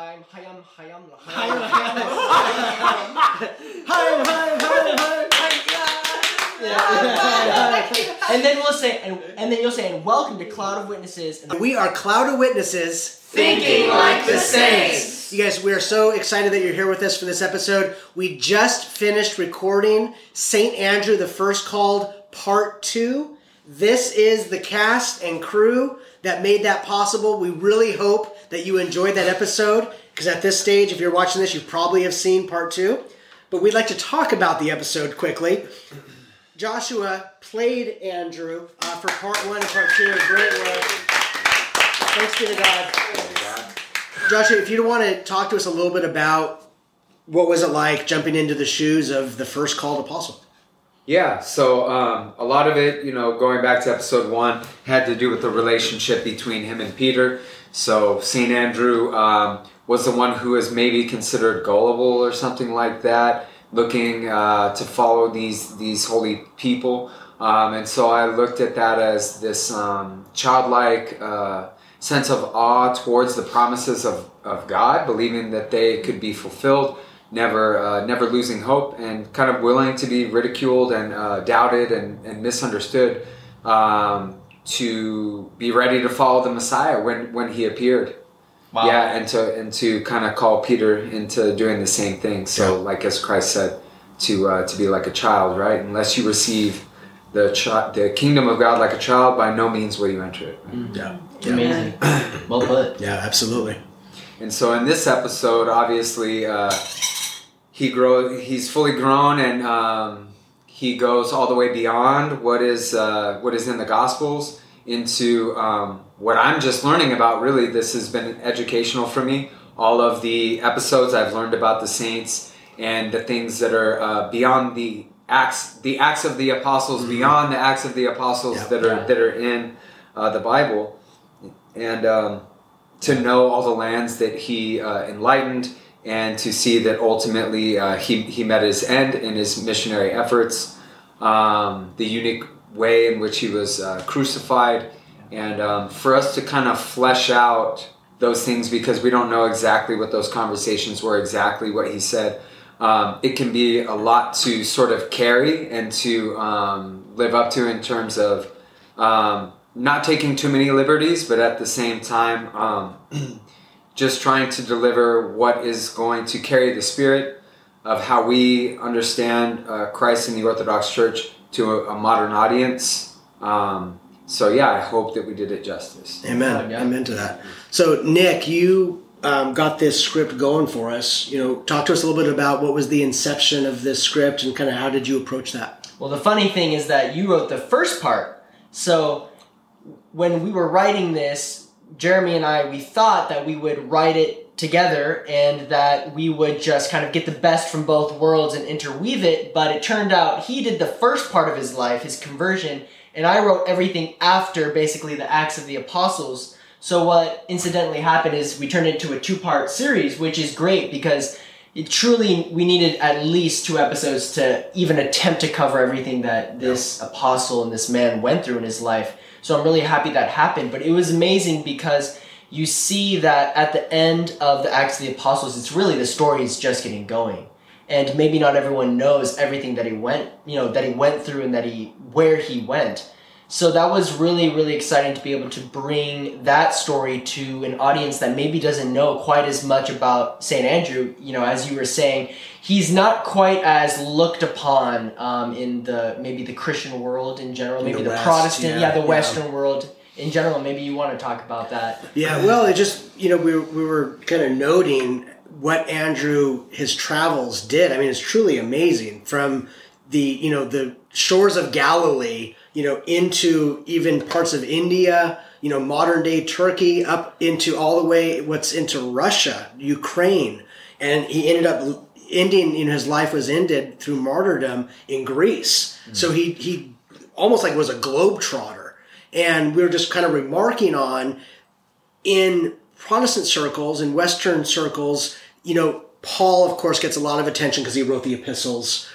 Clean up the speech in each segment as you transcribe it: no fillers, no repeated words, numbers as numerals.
And then we'll say, and then you'll say, and welcome to Cloud of Witnesses. And we are Cloud of Witnesses, thinking like the saints. You guys, we are so excited that you're here with us for this episode. We just finished recording St. Andrew the First Called Part 2. This is the cast and crew that made that possible. We really hope that you enjoyed that episode, because at this stage, if you're watching this, you probably have seen Part 2. But we'd like to talk about the episode quickly. Joshua played Andrew for Part 1 and Part 2. Great work. Thanks be to God. Joshua, if you want to talk to us a little bit about what was it like jumping into the shoes of the first called apostle? Yeah, so a lot of it, you know, going back to episode 1, had to do with the relationship between him and Peter. So St. Andrew was the one who is maybe considered gullible or something like that, looking to follow these holy people. And so I looked at that as this childlike sense of awe towards the promises of God, believing that they could be fulfilled. Never losing hope, and kind of willing to be ridiculed and doubted and misunderstood to be ready to follow the Messiah when he appeared. Wow. Yeah, and to kind of call Peter into doing the same thing. So, yeah. Like as Christ said, to be like a child, right? Unless you receive the kingdom of God like a child, by no means will you enter it. Right? Yeah. Yeah, amazing. Well put. Yeah, absolutely. And so in this episode, obviously. He's fully grown, and he goes all the way beyond what is in the Gospels into what I'm just learning about. Really, this has been educational for me. All of the episodes I've learned about the saints and the things that are beyond the Acts of the Apostles, mm-hmm. beyond the Acts of the Apostles that are in the Bible, and to know all the lands that he enlightened. And to see that ultimately he met his end in his missionary efforts, the unique way in which he was crucified, and for us to kind of flesh out those things, because we don't know exactly what those conversations were, exactly what he said. It can be a lot to sort of carry and to live up to in terms of not taking too many liberties, but at the same time... just trying to deliver what is going to carry the spirit of how we understand Christ in the Orthodox Church to a modern audience. So yeah, I hope that we did it justice. Amen. Yeah. Amen to that. So Nick, you got this script going for us. You know, talk to us a little bit about what was the inception of this script and kind of how did you approach that? Well, the funny thing is that you wrote the first part. So when we were writing this, Jeremy and I, we thought that we would write it together and that we would just kind of get the best from both worlds and interweave it, but it turned out he did the first part of his life, his conversion, and I wrote everything after basically the Acts of the Apostles. So what incidentally happened is we turned it into a 2-part series, which is great because it truly, we needed at least 2 episodes to even attempt to cover everything that this apostle and this man went through in his life. So I'm really happy that happened, but it was amazing because you see that at the end of the Acts of the Apostles, it's really the story is just getting going, and maybe not everyone knows everything that he went through and where he went. So that was really, really exciting to be able to bring that story to an audience that maybe doesn't know quite as much about St. Andrew. You know, as you were saying, he's not quite as looked upon in the Christian world in general, maybe the West, Protestant, the Western world in general. Maybe you want to talk about that. Yeah, well, it just, you know, we were kind of noting what Andrew, his travels did. I mean, it's truly amazing from the, you know, the shores of Galilee, you know, into even parts of India, you know, modern day Turkey, up into all the way into Russia, Ukraine. And he ended up ending, you know, his life was ended through martyrdom in Greece. Mm-hmm. So he almost like was a globetrotter. And we were just kind of remarking on, in Protestant circles, in Western circles, you know, Paul, of course, gets a lot of attention because he wrote the epistles,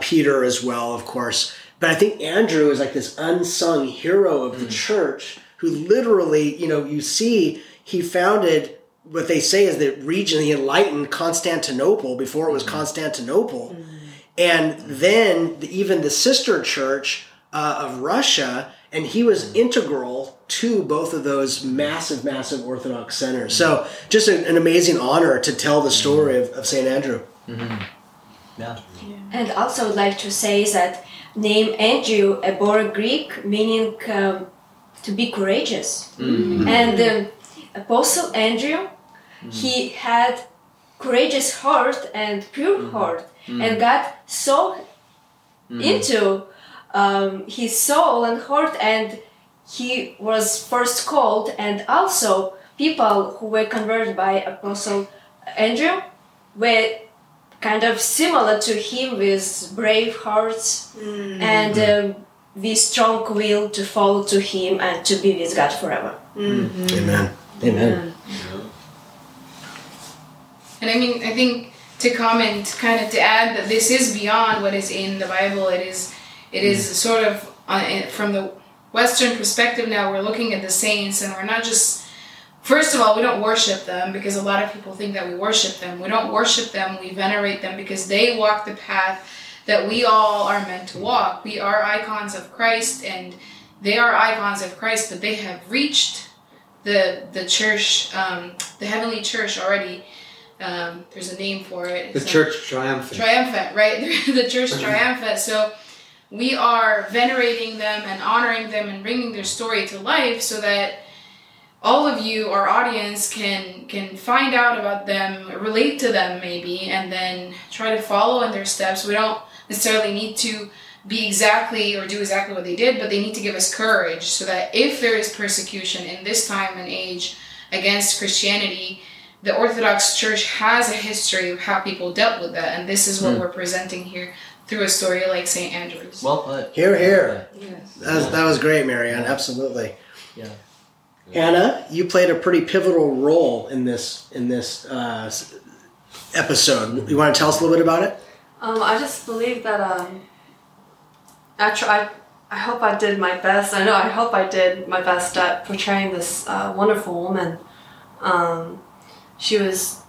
Peter as well, of course. But I think Andrew is like this unsung hero of the church who literally, you know, you see he founded what they say is that regionally enlightened Constantinople before it was Constantinople. Mm-hmm. And then even the sister church of Russia, and he was integral to both of those massive, massive Orthodox centers. So just an amazing honor to tell the story of St. Andrew. Mm-hmm. Yeah. And also I'd like to say that name Andrew, a born Greek, meaning to be courageous. Mm-hmm. And Apostle Andrew, he had courageous heart and pure heart. Mm. And God saw into his soul and heart, and he was first called, and also people who were converted by Apostle Andrew were kind of similar to him, with brave hearts and with strong will to follow to him and to be with God forever. Mm-hmm. Amen. Amen. And I mean, I think to comment, kind of to add that this is beyond what is in the Bible. It is sort of from the Western perspective now, we're looking at the saints, and we're not just, first of all, we don't worship them, because a lot of people think that we worship them. We don't worship them, we venerate them, because they walk the path that we all are meant to walk. We are icons of Christ, and they are icons of Christ, but they have reached the church, the heavenly church already. There's a name for it. The Church Triumphant. Triumphant, right? The Church Triumphant. So we are venerating them and honoring them and bringing their story to life, so that all of you, our audience, can find out about them, relate to them maybe, and then try to follow in their steps. We don't necessarily need to be exactly or do exactly what they did, but they need to give us courage, so that if there is persecution in this time and age against Christianity, the Orthodox Church has a history of how people dealt with that, and this is what we're presenting here through a story like St. Andrew's. Well put. Hear, hear. Yes. That was great, Marianne. Yeah. Absolutely. Yeah. Hannah, you played a pretty pivotal role in this episode. You want to tell us a little bit about it? I just believe that I hope I did my best. I know I hope I did my best at portraying this wonderful woman. She was,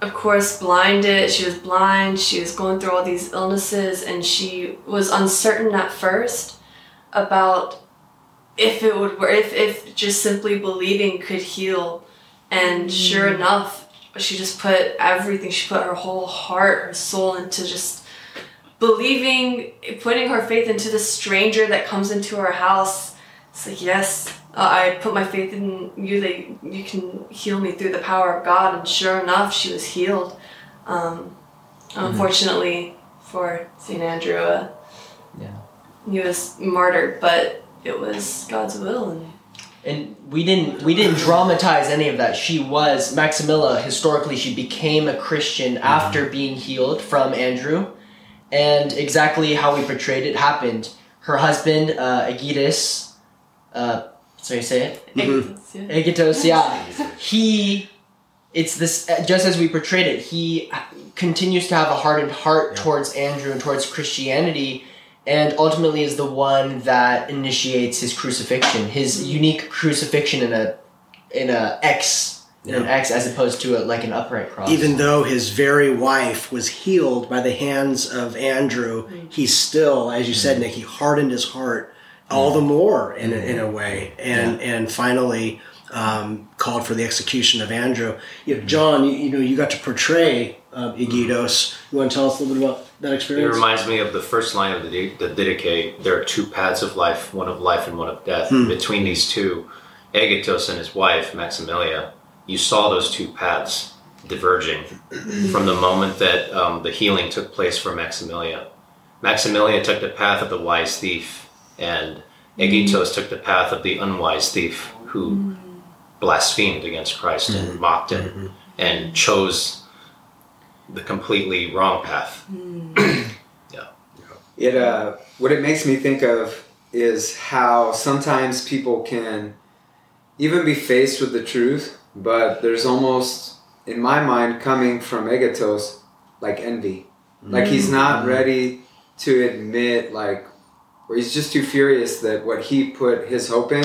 of course, blinded. She was blind. She was going through all these illnesses, and she was uncertain at first about if it would work, if just simply believing could heal. And sure enough, she just put everything. She put her whole heart, her soul into just believing, putting her faith into the stranger that comes into her house. It's like, yes, I put my faith in you, that you can heal me through the power of God. And sure enough, she was healed. Unfortunately for St. Andrew, he was martyred, but it was God's will. And we didn't dramatize any of that. She was, Maximilla, historically, she became a Christian after being healed from Andrew. And exactly how we portrayed it happened. Her husband, Aegeates, so you say it? Mm-hmm. Egitos, yeah. It's this, just as we portrayed it, he continues to have a hardened heart towards Andrew and towards Christianity, and ultimately is the one that initiates his crucifixion, his unique crucifixion in an X as opposed to an upright cross. Even though his very wife was healed by the hands of Andrew, he still, as you said, Nick, he hardened his heart all the more in a way, and finally called for the execution of Andrew. John, you got to portray Egitos. You want to tell us a little bit about that experience? It reminds me of the first line of the Didache. There are two paths of life, one of life and one of death. Between these two, Egitos and his wife, Maximilla, you saw those two paths diverging from the moment that the healing took place for Maximilla. Maximilla took the path of the wise thief, and Egitos took the path of the unwise thief, who blasphemed against Christ and mocked him and chose the completely wrong path. What it makes me think of is how sometimes people can even be faced with the truth, but there's almost, in my mind, coming from Egitos, like envy. Like he's not ready to admit, like, where he's just too furious that what he put his hope in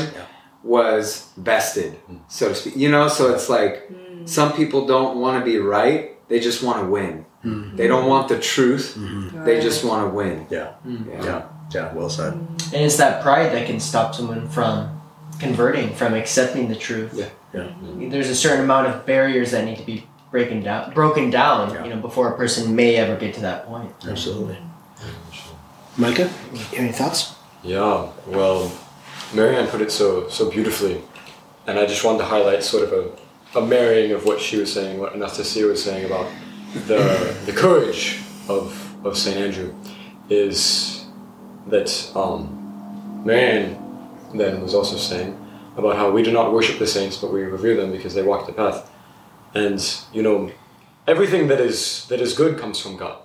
was bested, so to speak. You know, so it's like some people don't want to be right. They just want to win. Mm-hmm. They don't want the truth. Mm-hmm. Right. They just want to win. Yeah. Mm-hmm. Yeah. Yeah. Yeah. Well said. And it's that pride that can stop someone from converting, from accepting the truth. Yeah. Yeah. Mm-hmm. There's a certain amount of barriers that need to be broken down, yeah. You know, before a person may ever get to that point. Absolutely. Micah, any thoughts? Yeah, well, Marianne put it so beautifully, and I just wanted to highlight sort of a marrying of what she was saying, what Anastasia was saying about the courage of St. Andrew, is that Marianne then was also saying about how we do not worship the saints, but we revere them because they walk the path. And, you know, everything that is good comes from God.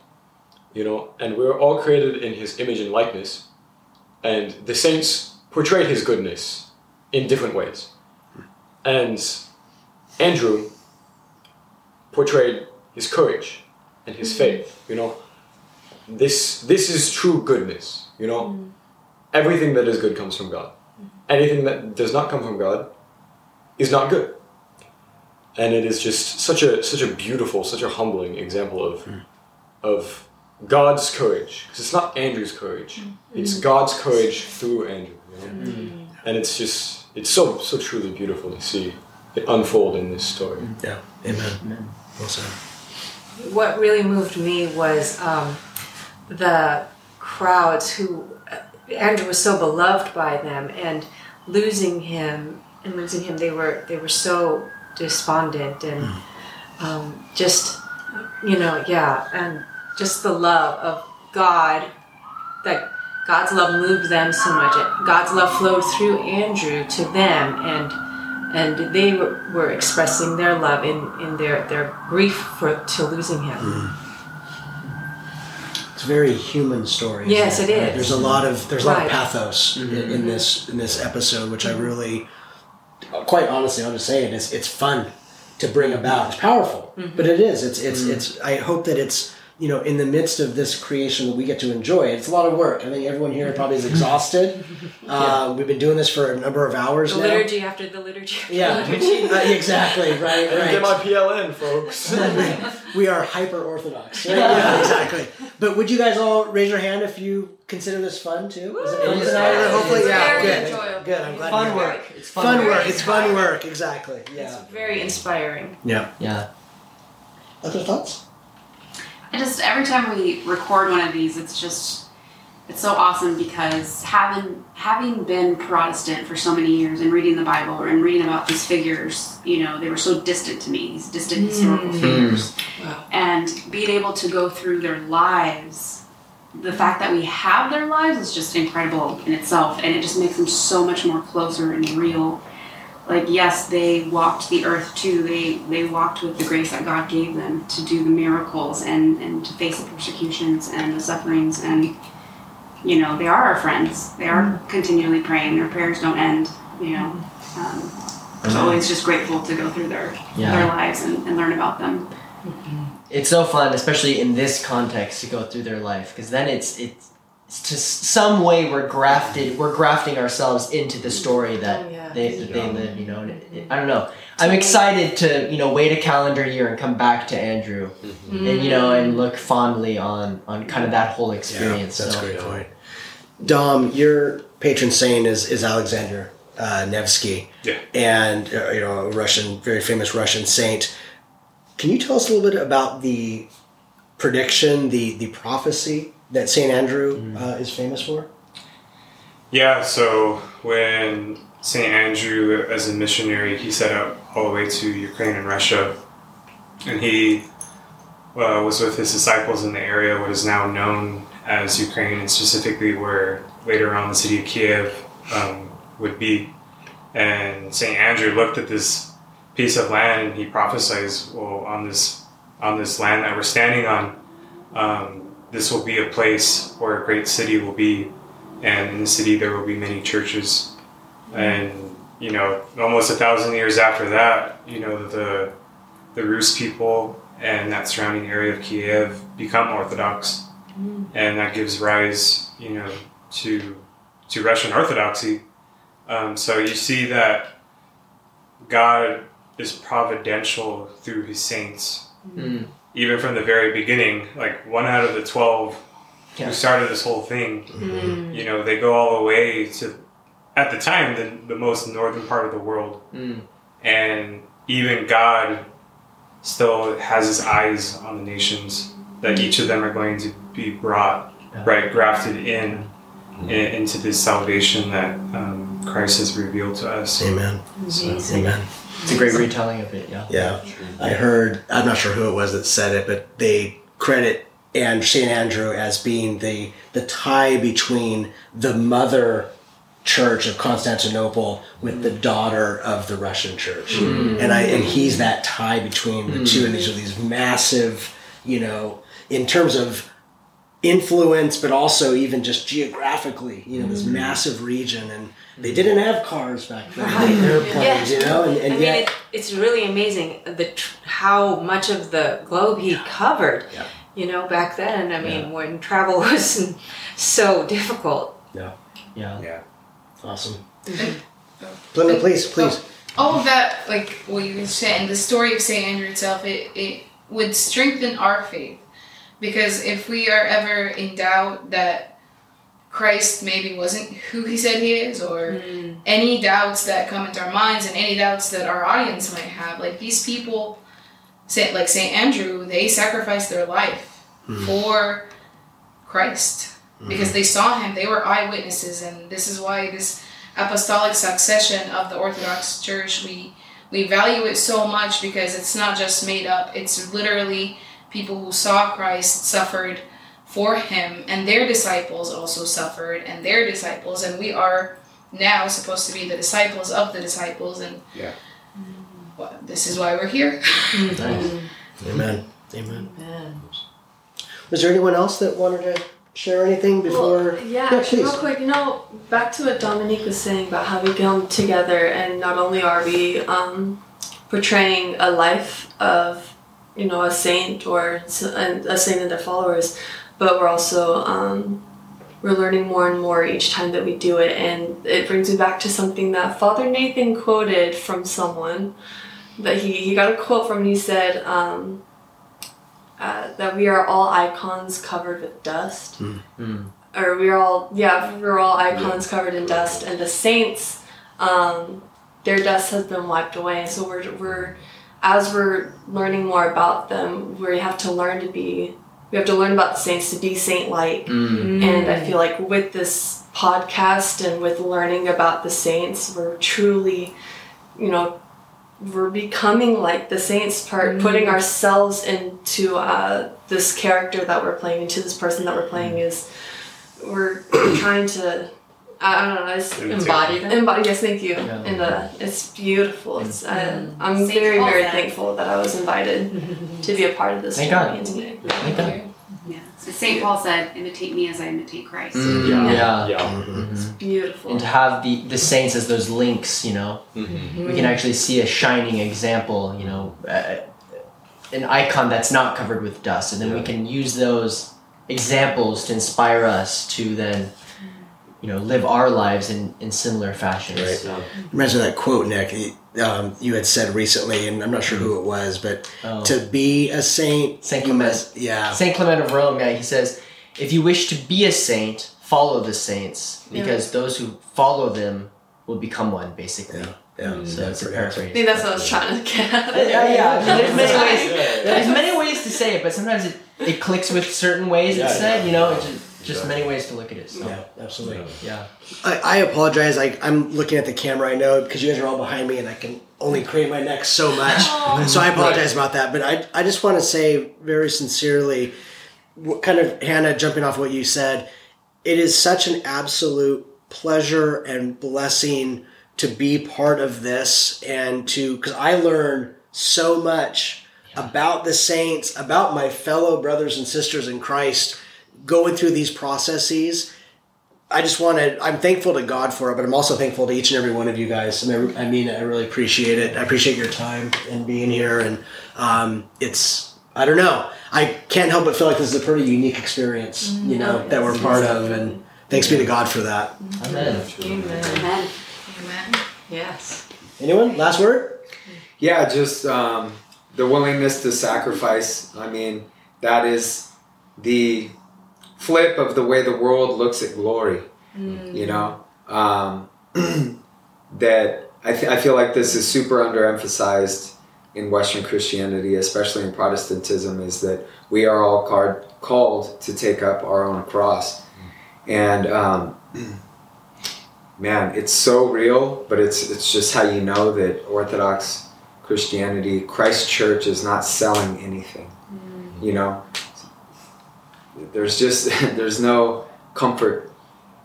You know, and we were all created in His image and likeness, and the saints portrayed His goodness in different ways. And Andrew portrayed his courage and his faith. You know, this is true goodness. You know, everything that is good comes from God. Anything that does not come from God is not good. And it is just such a beautiful, such a humbling example of God's courage, because it's not Andrew's courage, it's God's courage through Andrew, you know? And it's so truly beautiful to see it unfold in this story. Yeah, amen. Well said. What really moved me was the crowds who Andrew was so beloved by them, and losing him, they were so despondent and just, you know, yeah, and. Just the love of God, that God's love moved them so much. God's love flowed through Andrew to them, and they were expressing their love in their grief to losing him. It's a very human story. Yes, it is. Right? There's a lot of pathos in this episode, which I really, quite honestly, I'll just say it. It's fun to bring about. It's powerful, but it is. It's. I hope that it's. You know, in the midst of this creation that we get to enjoy, it's a lot of work. I think everyone here probably is exhausted. We've been doing this for a number of hours now. The liturgy after the liturgy. Yeah, exactly. Right. Right. Get my PLN, folks. We are hyper Orthodox. Right? Yeah, exactly. But would you guys all raise your hand if you consider this fun too? Woo! Hopefully, yeah. Good. I'm glad. It's fun work. It's fun work. Exactly. Yeah. It's very inspiring. Yeah. Yeah. Other thoughts? And just every time we record one of these, it's so awesome, because having been Protestant for so many years and reading the Bible and reading about these figures, you know, they were so distant to me, these distant historical figures. Wow. And being able to go through their lives, the fact that we have their lives is just incredible in itself, and it just makes them so much more closer and real. Like, yes, they walked the earth too. They walked with the grace that God gave them to do the miracles and to face the persecutions and the sufferings. And, you know, they are our friends. They are continually praying. Their prayers don't end, you know. It's always just grateful to go through their lives and learn about them. It's so fun, especially in this context, to go through their life, because then it's to some way we're grafting ourselves into the story that they live, you know. I don't know. I'm excited to, you know, wait a calendar year and come back to Andrew, and, you know, and look fondly on kind of that whole experience. Yeah, that's a great point. Dom, your patron saint is Alexander Nevsky, and you know, a Russian, very famous Russian saint. Can you tell us a little bit about the prediction, the prophecy that St. Andrew is famous for? Yeah, so when St. Andrew, as a missionary, he set out all the way to Ukraine and Russia, and he was with his disciples in the area what is now known as Ukraine, and specifically where later on the city of Kiev would be. And St. Andrew looked at this piece of land, and he prophesies, well, on this land that we're standing on, this will be a place where a great city will be, and in the city there will be many churches. And, you know, almost 1,000 years after that, you know, the Rus people and that surrounding area of Kiev become Orthodox, and that gives rise, you know, to Russian Orthodoxy, So you see that God is providential through his saints. Mm. Even from the very beginning, like one out of the 12 who started this whole thing, you know, they go all the way to, at the time, the most northern part of the world. Mm. And even God still has his eyes on the nations, that each of them are going to be brought, right, grafted into this salvation that Christ has revealed to us. Amen. So, amen. It's a great retelling of it, yeah. I heard, I'm not sure who it was that said it, but they credit St. Andrew as being the tie between the mother church of Constantinople with the daughter of the Russian church. Mm. And he's that tie between the two, and these are these massive, you know, in terms of influence, but also even just geographically, you know, this massive region, and they didn't have cars back then, they had airplanes, you know, and I mean, it's really amazing how much of the globe he covered, you know, back then, I mean, when travel was so difficult. Yeah. Awesome. Plymouth, please. All of that, like what you said, and the story of St. Andrew itself, it would strengthen our faith. Because if we are ever in doubt that Christ maybe wasn't who he said he is, or any doubts that come into our minds and any doubts that our audience might have, like these people, like St. Andrew, they sacrificed their life for Christ because they saw him. They were eyewitnesses, and this is why this apostolic succession of the Orthodox Church, we value it so much, because it's not just made up. It's literally people who saw Christ suffered for him, and their disciples also suffered, and their disciples, and we are now supposed to be the disciples of the disciples, and well, this is why we're here. Amen. Was there anyone else that wanted to share anything before? Well, real quick, you know, back to what Dominique was saying about how we come together, and not only are we portraying a life of, you know, a saint or a saint and their followers, but we're also we're learning more and more each time that we do it, and it brings me back to something that Father Nathan quoted from someone that he got a quote from, and he said that we are all icons covered with dust, or we're all icons covered in dust, and the saints, their dust has been wiped away, and so we're as we're learning more about them, we have to learn about the saints to be saint-like. Mm-hmm. And I feel like with this podcast and with learning about the saints, we're truly, you know, we're becoming like the saints, putting ourselves into this character that we're playing, into this person that we're playing, is we're trying to, I don't know, it's embodied. Yes, thank you. Yeah. And it's beautiful. It's, I'm very, very thankful that I was invited to be a part of this journey today. Thank God. Yeah. So St. Paul said, imitate me as I imitate Christ. It's beautiful. And to have the saints as those links, you know, we can actually see a shining example, you know, an icon that's not covered with dust. And then we can use those examples to inspire us to then, you know, live our lives in similar fashions. Right. So. Reminds me of that quote, Nick, you had said recently, and I'm not sure who it was, but to be a saint... Saint Clement. Saint Clement of Rome, he says, if you wish to be a saint, follow the saints, because those who follow them will become one, basically. Yeah. So that's a paraphrase. I think that's what I was trying to get at. There's many ways to say it, but sometimes it clicks with certain ways instead, you know, just many ways to look at it. So. Yeah, absolutely. Yeah. I apologize. I'm looking at the camera, I know, because you guys are all behind me and I can only crane my neck so much. So I apologize about that. But I just want to say very sincerely, kind of, Hannah, jumping off what you said, it is such an absolute pleasure and blessing to be part of this, and because I learned so much about the saints, about my fellow brothers and sisters in Christ, going through these processes. I'm thankful to God for it, but I'm also thankful to each and every one of you guys. I mean, I really appreciate it. I appreciate your time and being here. And I don't know, I can't help but feel like this is a pretty unique experience, you know, that we're part of. And thanks be to God for that. Amen. Amen. Amen. Yes. Anyone? Last word? Yeah, just the willingness to sacrifice. I mean, that is the flip of the way the world looks at glory. Mm. You know, that I feel like this is super underemphasized in Western Christianity, especially in Protestantism, is that we are all called to take up our own cross. And man, it's so real, but it's just how you know that Orthodox Christianity, Christ Church, is not selling anything. Mm. You know, there's no comfort,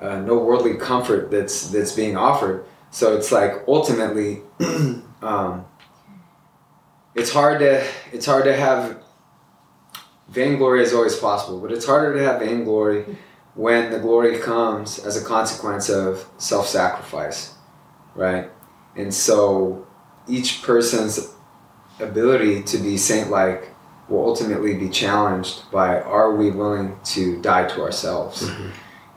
no worldly comfort that's being offered. So it's like ultimately, it's hard to have vainglory is always possible, but it's harder to have vainglory when the glory comes as a consequence of self-sacrifice, right? And so each person's ability to be saint-like will ultimately be challenged by, are we willing to die to ourselves? Mm-hmm.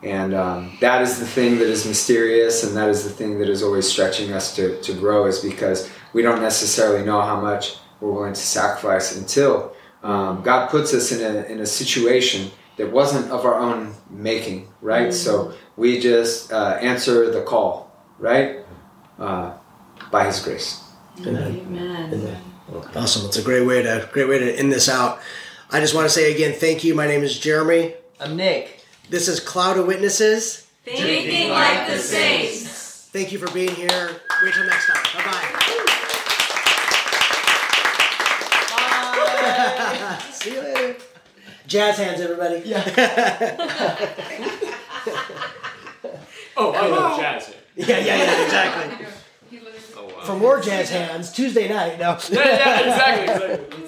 And that is the thing that is mysterious, and that is the thing that is always stretching us to grow, is because we don't necessarily know how much we're willing to sacrifice until God puts us in a situation that wasn't of our own making, right? Mm-hmm. So we just answer the call, right? By His grace. Amen. Amen. Amen. Awesome. That's a great way to end this out. I just want to say again, thank you. My name is Jeremy. I'm Nick. This is Cloud of Witnesses. Thinking Like the Saints. Thank you for being here. Wait till next time. Bye-bye. Bye. See you later. Jazz hands, everybody. Yeah. Oh, I love jazz hands. Yeah, exactly. For more jazz hands, Tuesday night. No. Yeah, exactly.